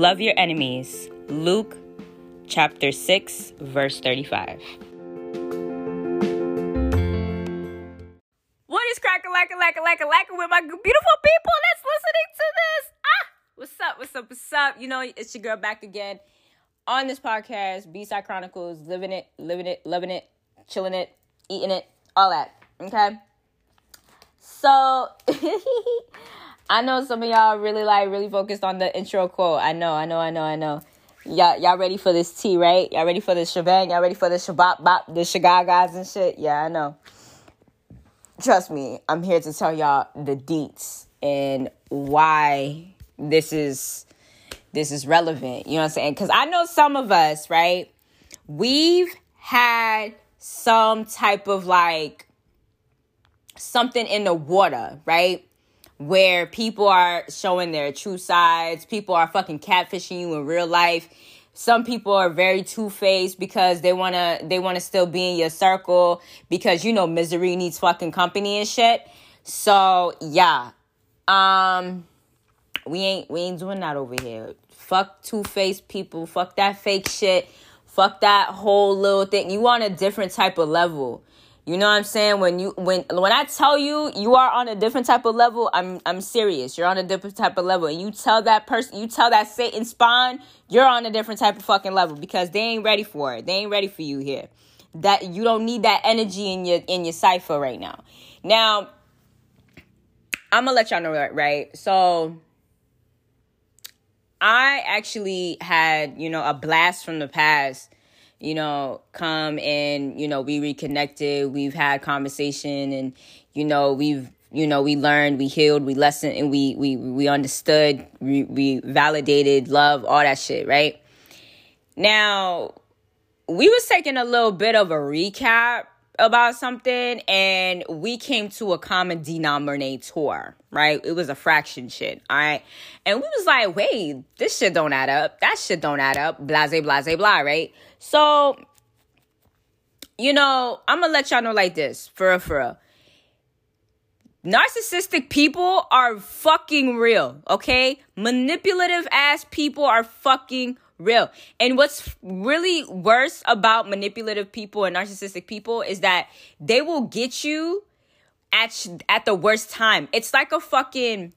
Love your enemies. Luke chapter 6, verse 35. What is crackalackalackalackalacka with my beautiful people that's listening to this? What's up? You know, it's your girl back again on this podcast, B-Side Chronicles, living it, loving it, chilling it, eating it, all that, okay? So, I know some of y'all really focused on the intro quote. I know. Y'all ready for this tea, right? Y'all ready for this shebang? Y'all ready for this shabop bop, the shagagas and shit? Yeah, I know. Trust me, I'm here to tell y'all the deets and why this is relevant. You know what I'm saying? Because I know some of us, right? We've had some type of like something in the water, right? Where people are showing their true sides. People are fucking catfishing you in real life. Some people are very two-faced because they wanna still be in your circle because, you know, misery needs fucking company and shit. So yeah, we ain't doing that over here. Fuck two-faced people. Fuck that fake shit. Fuck that whole little thing. You on a different type of level. You know what I'm saying? When I tell you you are on a different type of level, I'm serious. You're on a different type of level. And you tell that person, you tell that Satan spawn, you're on a different type of fucking level because they ain't ready for it. They ain't ready for you here. That you don't need that energy in your cipher right now. Now, I'm gonna let y'all know, right? So I actually had, you know, a blast from the past. You know, come and, you know, we reconnected, we've had conversation and, you know, we learned, we healed, we lessened, and we understood, we validated love, all that shit, right? Now, we was taking a little bit of a recap about something and we came to a common denominator, right? It was a fraction shit, all right? And we was like, wait, this shit don't add up. That shit don't add up. Blase, blase, blah, right? So, you know, I'm gonna let y'all know like this, for real. Narcissistic people are fucking real, okay? Manipulative ass people are fucking real. And what's really worse about manipulative people and narcissistic people is that they will get you at the worst time. It's like a fucking...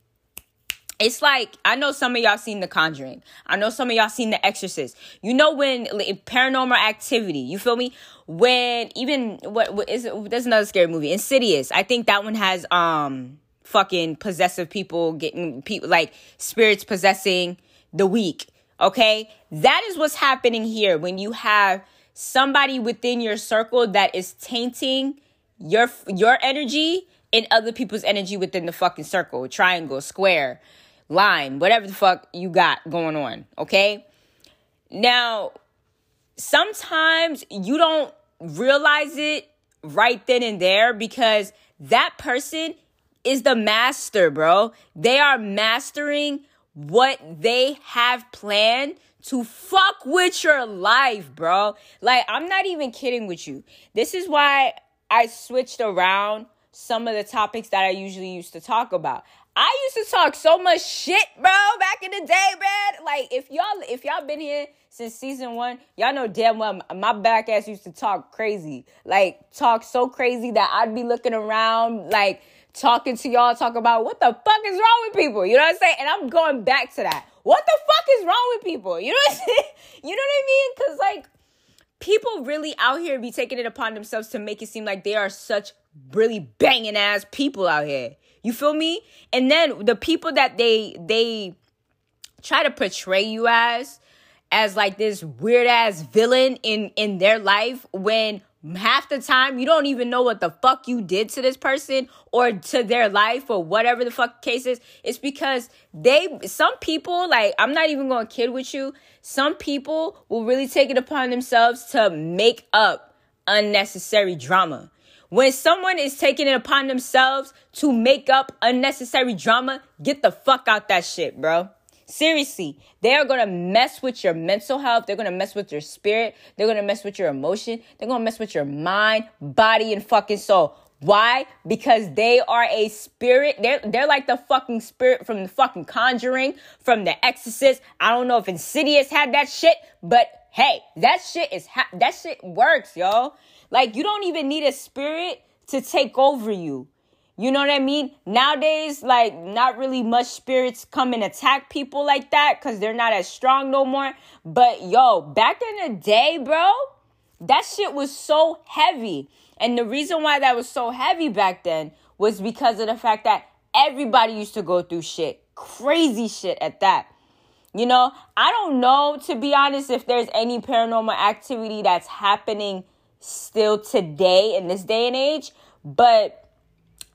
It's like, I know some of y'all seen The Conjuring. I know some of y'all seen The Exorcist. You know when Paranormal Activity, you feel me? When even, what is it? There's another scary movie, Insidious. I think that one has fucking possessive people getting, people like spirits possessing the weak, okay? That is what's happening here when you have somebody within your circle that is tainting your energy and other people's energy within the fucking circle, triangle, square, line, whatever the fuck you got going on, okay? Now, sometimes you don't realize it right then and there because that person is the master, bro. They are mastering what they have planned to fuck with your life, bro. Like, I'm not even kidding with you. This is why I switched around some of the topics that I usually used to talk about. I used to talk so much shit, bro, back in the day, man. Like, if y'all been here since season 1, y'all know damn well my back ass used to talk crazy. Like, talk so crazy that I'd be looking around, like, talking to y'all, talking about what the fuck is wrong with people, you know what I'm saying? And I'm going back to that. What the fuck is wrong with people? You know what I'm saying? You know what I mean? Because, like, people really out here be taking it upon themselves to make it seem like they are such really banging ass people out here. You feel me? And then the people that they try to portray you as like this weird ass villain in their life when half the time you don't even know what the fuck you did to this person or to their life or whatever the fuck case is. It's because some people, like, I'm not even gonna kid with you, some people will really take it upon themselves to make up unnecessary drama. When someone is taking it upon themselves to make up unnecessary drama, get the fuck out that shit, bro. Seriously, they are going to mess with your mental health. They're going to mess with your spirit. They're going to mess with your emotion. They're going to mess with your mind, body, and fucking soul. Why? Because they are a spirit. They're like the fucking spirit from the fucking Conjuring, from The Exorcist. I don't know if Insidious had that shit, but hey, that shit works, yo. Like, you don't even need a spirit to take over you. You know what I mean? Nowadays, like, not really much spirits come and attack people like that because they're not as strong no more. But, yo, back in the day, bro, that shit was so heavy. And the reason why that was so heavy back then was because of the fact that everybody used to go through shit. Crazy shit at that. You know, I don't know, to be honest, if there's any paranormal activity that's happening still today in this day and age. But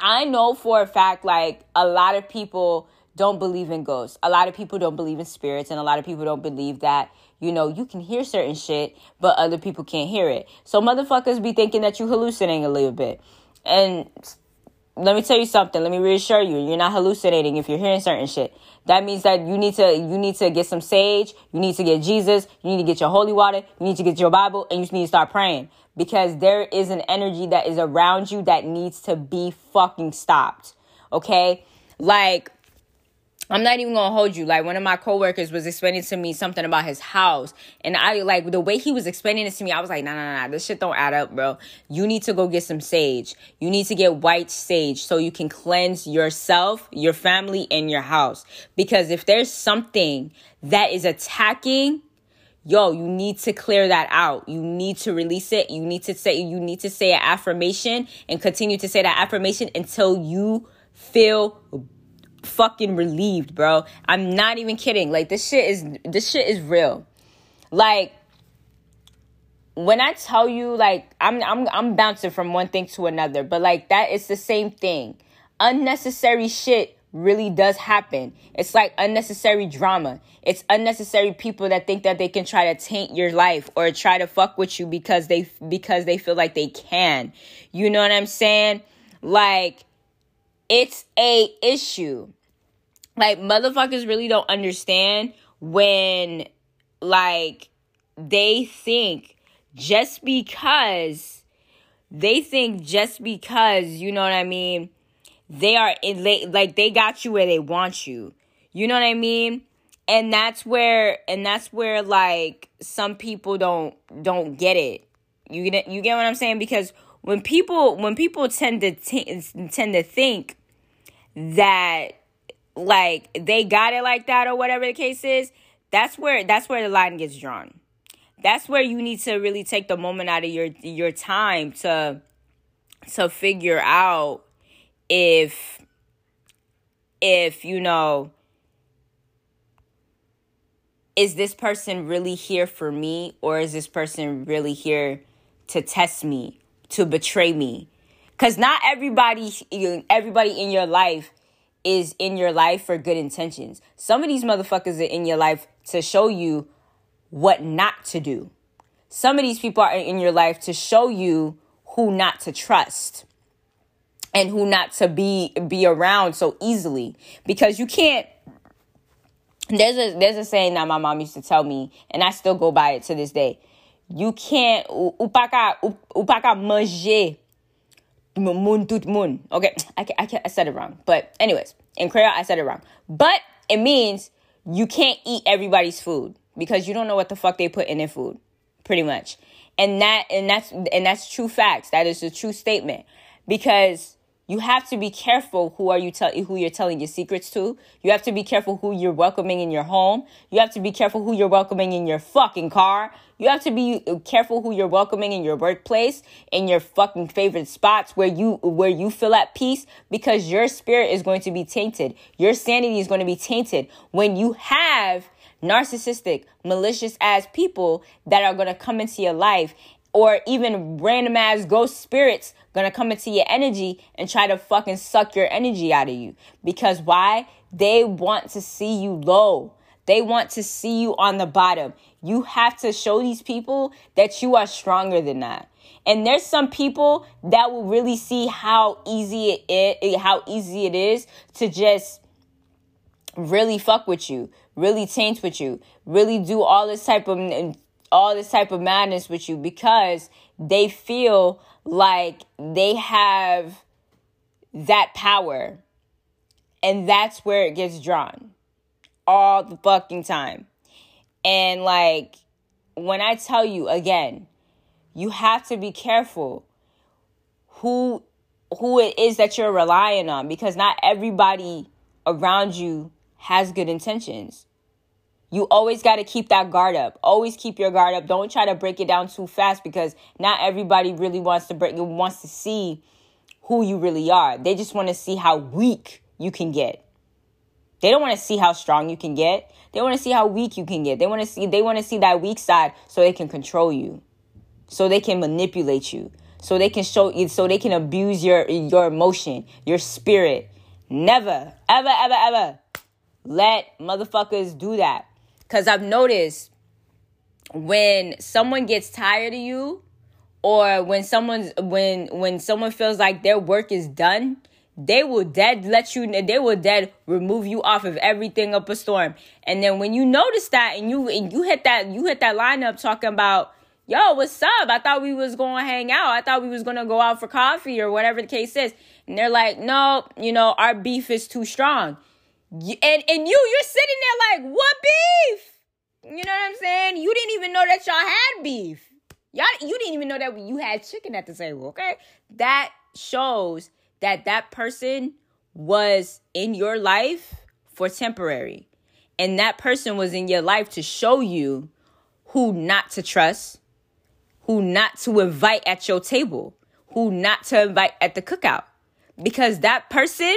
I know for a fact, like, a lot of people don't believe in ghosts. A lot of people don't believe in spirits, and a lot of people don't believe that, you know, you can hear certain shit, but other people can't hear it. So motherfuckers be thinking that you hallucinating a little bit. And let me tell you something. Let me reassure you. You're not hallucinating if you're hearing certain shit. That means that you need to get some sage. You need to get Jesus. You need to get your holy water. You need to get your Bible, and you just need to start praying. Because there is an energy that is around you that needs to be fucking stopped. Okay? Like, I'm not even gonna hold you. Like, one of my coworkers was explaining to me something about his house. And I, like, the way he was explaining it to me, I was like, nah. This shit don't add up, bro. You need to go get some sage. You need to get white sage so you can cleanse yourself, your family, and your house. Because if there's something that is attacking, yo, you need to clear that out. You need to release it. You need to say an affirmation and continue to say that affirmation until you feel fucking relieved, bro. I'm not even kidding. Like, this shit is real. Like, when I tell you, like, I'm bouncing from one thing to another, but like that is the same thing. Unnecessary shit really does happen. It's like unnecessary drama. It's unnecessary people that think that they can try to taint your life or try to fuck with you because they feel like they can. You know what I'm saying? Like, it's a issue. Like, motherfuckers really don't understand when, like, they think just because, you know what I mean, they are in late, like, they got you where they want you. You know what I mean? And that's where like some people don't get it. You get what I'm saying? Because when people tend to think that, like, they got it like that or whatever the case is, that's where the line gets drawn. That's where you need to really take the moment out of your time to figure out if you know, is this person really here for me, or is this person really here to test me, to betray me? Because not everybody in your life is in your life for good intentions. Some of these motherfuckers are in your life to show you what not to do. Some of these people are in your life to show you who not to trust and who not to be around so easily. Because you can't, there's a saying that my mom used to tell me, and I still go by it to this day. You can't, upaka manger moun tout moun. Okay, I said it wrong. But anyways, in Creole, I said it wrong. But it means you can't eat everybody's food because you don't know what the fuck they put in their food, pretty much. And that's true facts. That is a true statement. Because you have to be careful who you're telling your secrets to. You have to be careful who you're welcoming in your home. You have to be careful who you're welcoming in your fucking car. You have to be careful who you're welcoming in your workplace, in your fucking favorite spots where you feel at peace, because your spirit is going to be tainted. Your sanity is going to be tainted when you have narcissistic, malicious-ass people that are going to come into your life, or even random-ass ghost spirits gonna come into your energy and try to fucking suck your energy out of you. Because why? They want to see you low. They want to see you on the bottom. You have to show these people that you are stronger than that. And there's some people that will really see how easy it is to just really fuck with you, really taint with you, really do all this type of madness with you, because they feel like they have that power. And that's where it gets drawn all the fucking time. And like, when I tell you again, you have to be careful who it is that you're relying on, because not everybody around you has good intentions. You always got to keep that guard up. Always keep your guard up. Don't try to break it down too fast, because not everybody really wants to see who you really are. They just want to see how weak you can get. They don't want to see how strong you can get. They want to see how weak you can get. They want to see that weak side so they can control you. So they can manipulate you. So they can show you, so they can abuse your emotion, your spirit. Never, ever, ever, ever let motherfuckers do that. Because I've noticed when someone gets tired of you, or when someone feels like their work is done, they will remove you off of everything up a storm. And then when you notice that and you hit that lineup talking about, yo, what's up? I thought we was going to hang out. I thought we was going to go out for coffee or whatever the case is. And they're like, no, our beef is too strong. And you're sitting there like, what beef? You know what I'm saying? You didn't even know that y'all had beef. You didn't even know that you had chicken at the table, okay? That shows that person was in your life for temporary. And that person was in your life to show you who not to trust, who not to invite at your table, who not to invite at the cookout. Because that person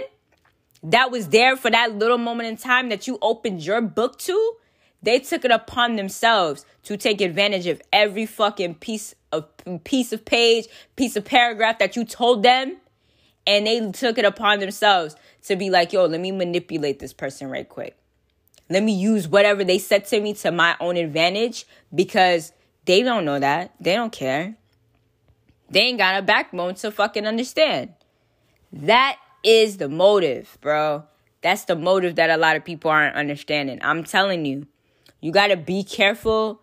that was there for that little moment in time that you opened your book to, they took it upon themselves to take advantage of every fucking piece of page, piece of paragraph that you told them. And they took it upon themselves to be like, yo, let me manipulate this person right quick. Let me use whatever they said to me to my own advantage, because they don't know that. They don't care. They ain't got a backbone to fucking understand. That is the motive, bro. That's the motive that a lot of people aren't understanding. I'm telling you, you got to be careful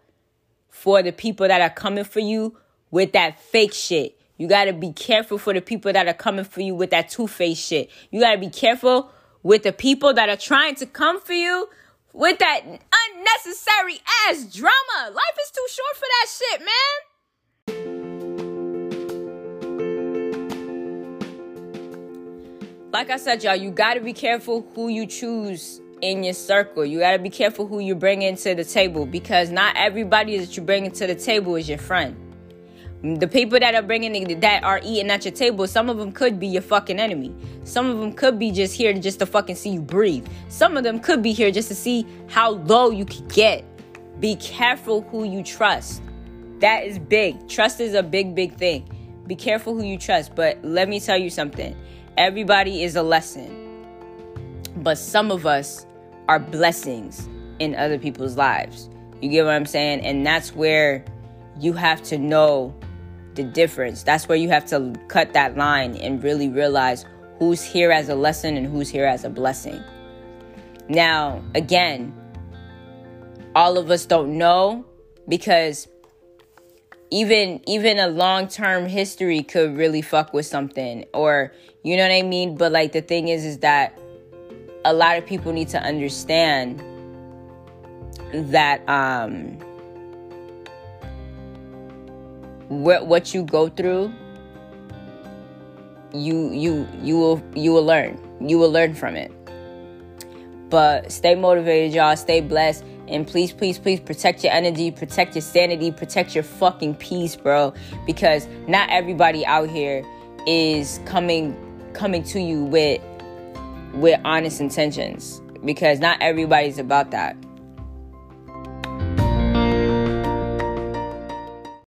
for the people that are coming for you with that fake shit. You got to be careful for the people that are coming for you with that two-faced shit. You got to be careful with the people that are trying to come for you with that unnecessary ass drama. Life is too short for that shit, man. Like I said, y'all, you gotta be careful who you choose in your circle. You gotta be careful who you bring into the table, because not everybody that you bring into the table is your friend. The people that are eating at your table, some of them could be your fucking enemy. Some of them could be just here just to fucking see you breathe. Some of them could be here just to see how low you could get. Be careful who you trust. That is big. Trust is a big, big thing. Be careful who you trust. But let me tell you something. Everybody is a lesson. But some of us are blessings in other people's lives. You get what I'm saying? And that's where you have to know the difference. That's where you have to cut that line and really realize who's here as a lesson and who's here as a blessing. Now, again, all of us don't know, because even a long-term history could really fuck with something, or you know what I mean? But like, the thing is that a lot of people need to understand that what you go through, you will learn. You will learn from it. But stay motivated, y'all. Stay blessed. And please, please, please protect your energy, protect your sanity, protect your fucking peace, bro. Because not everybody out here is coming to you with honest intentions. Because not everybody's about that.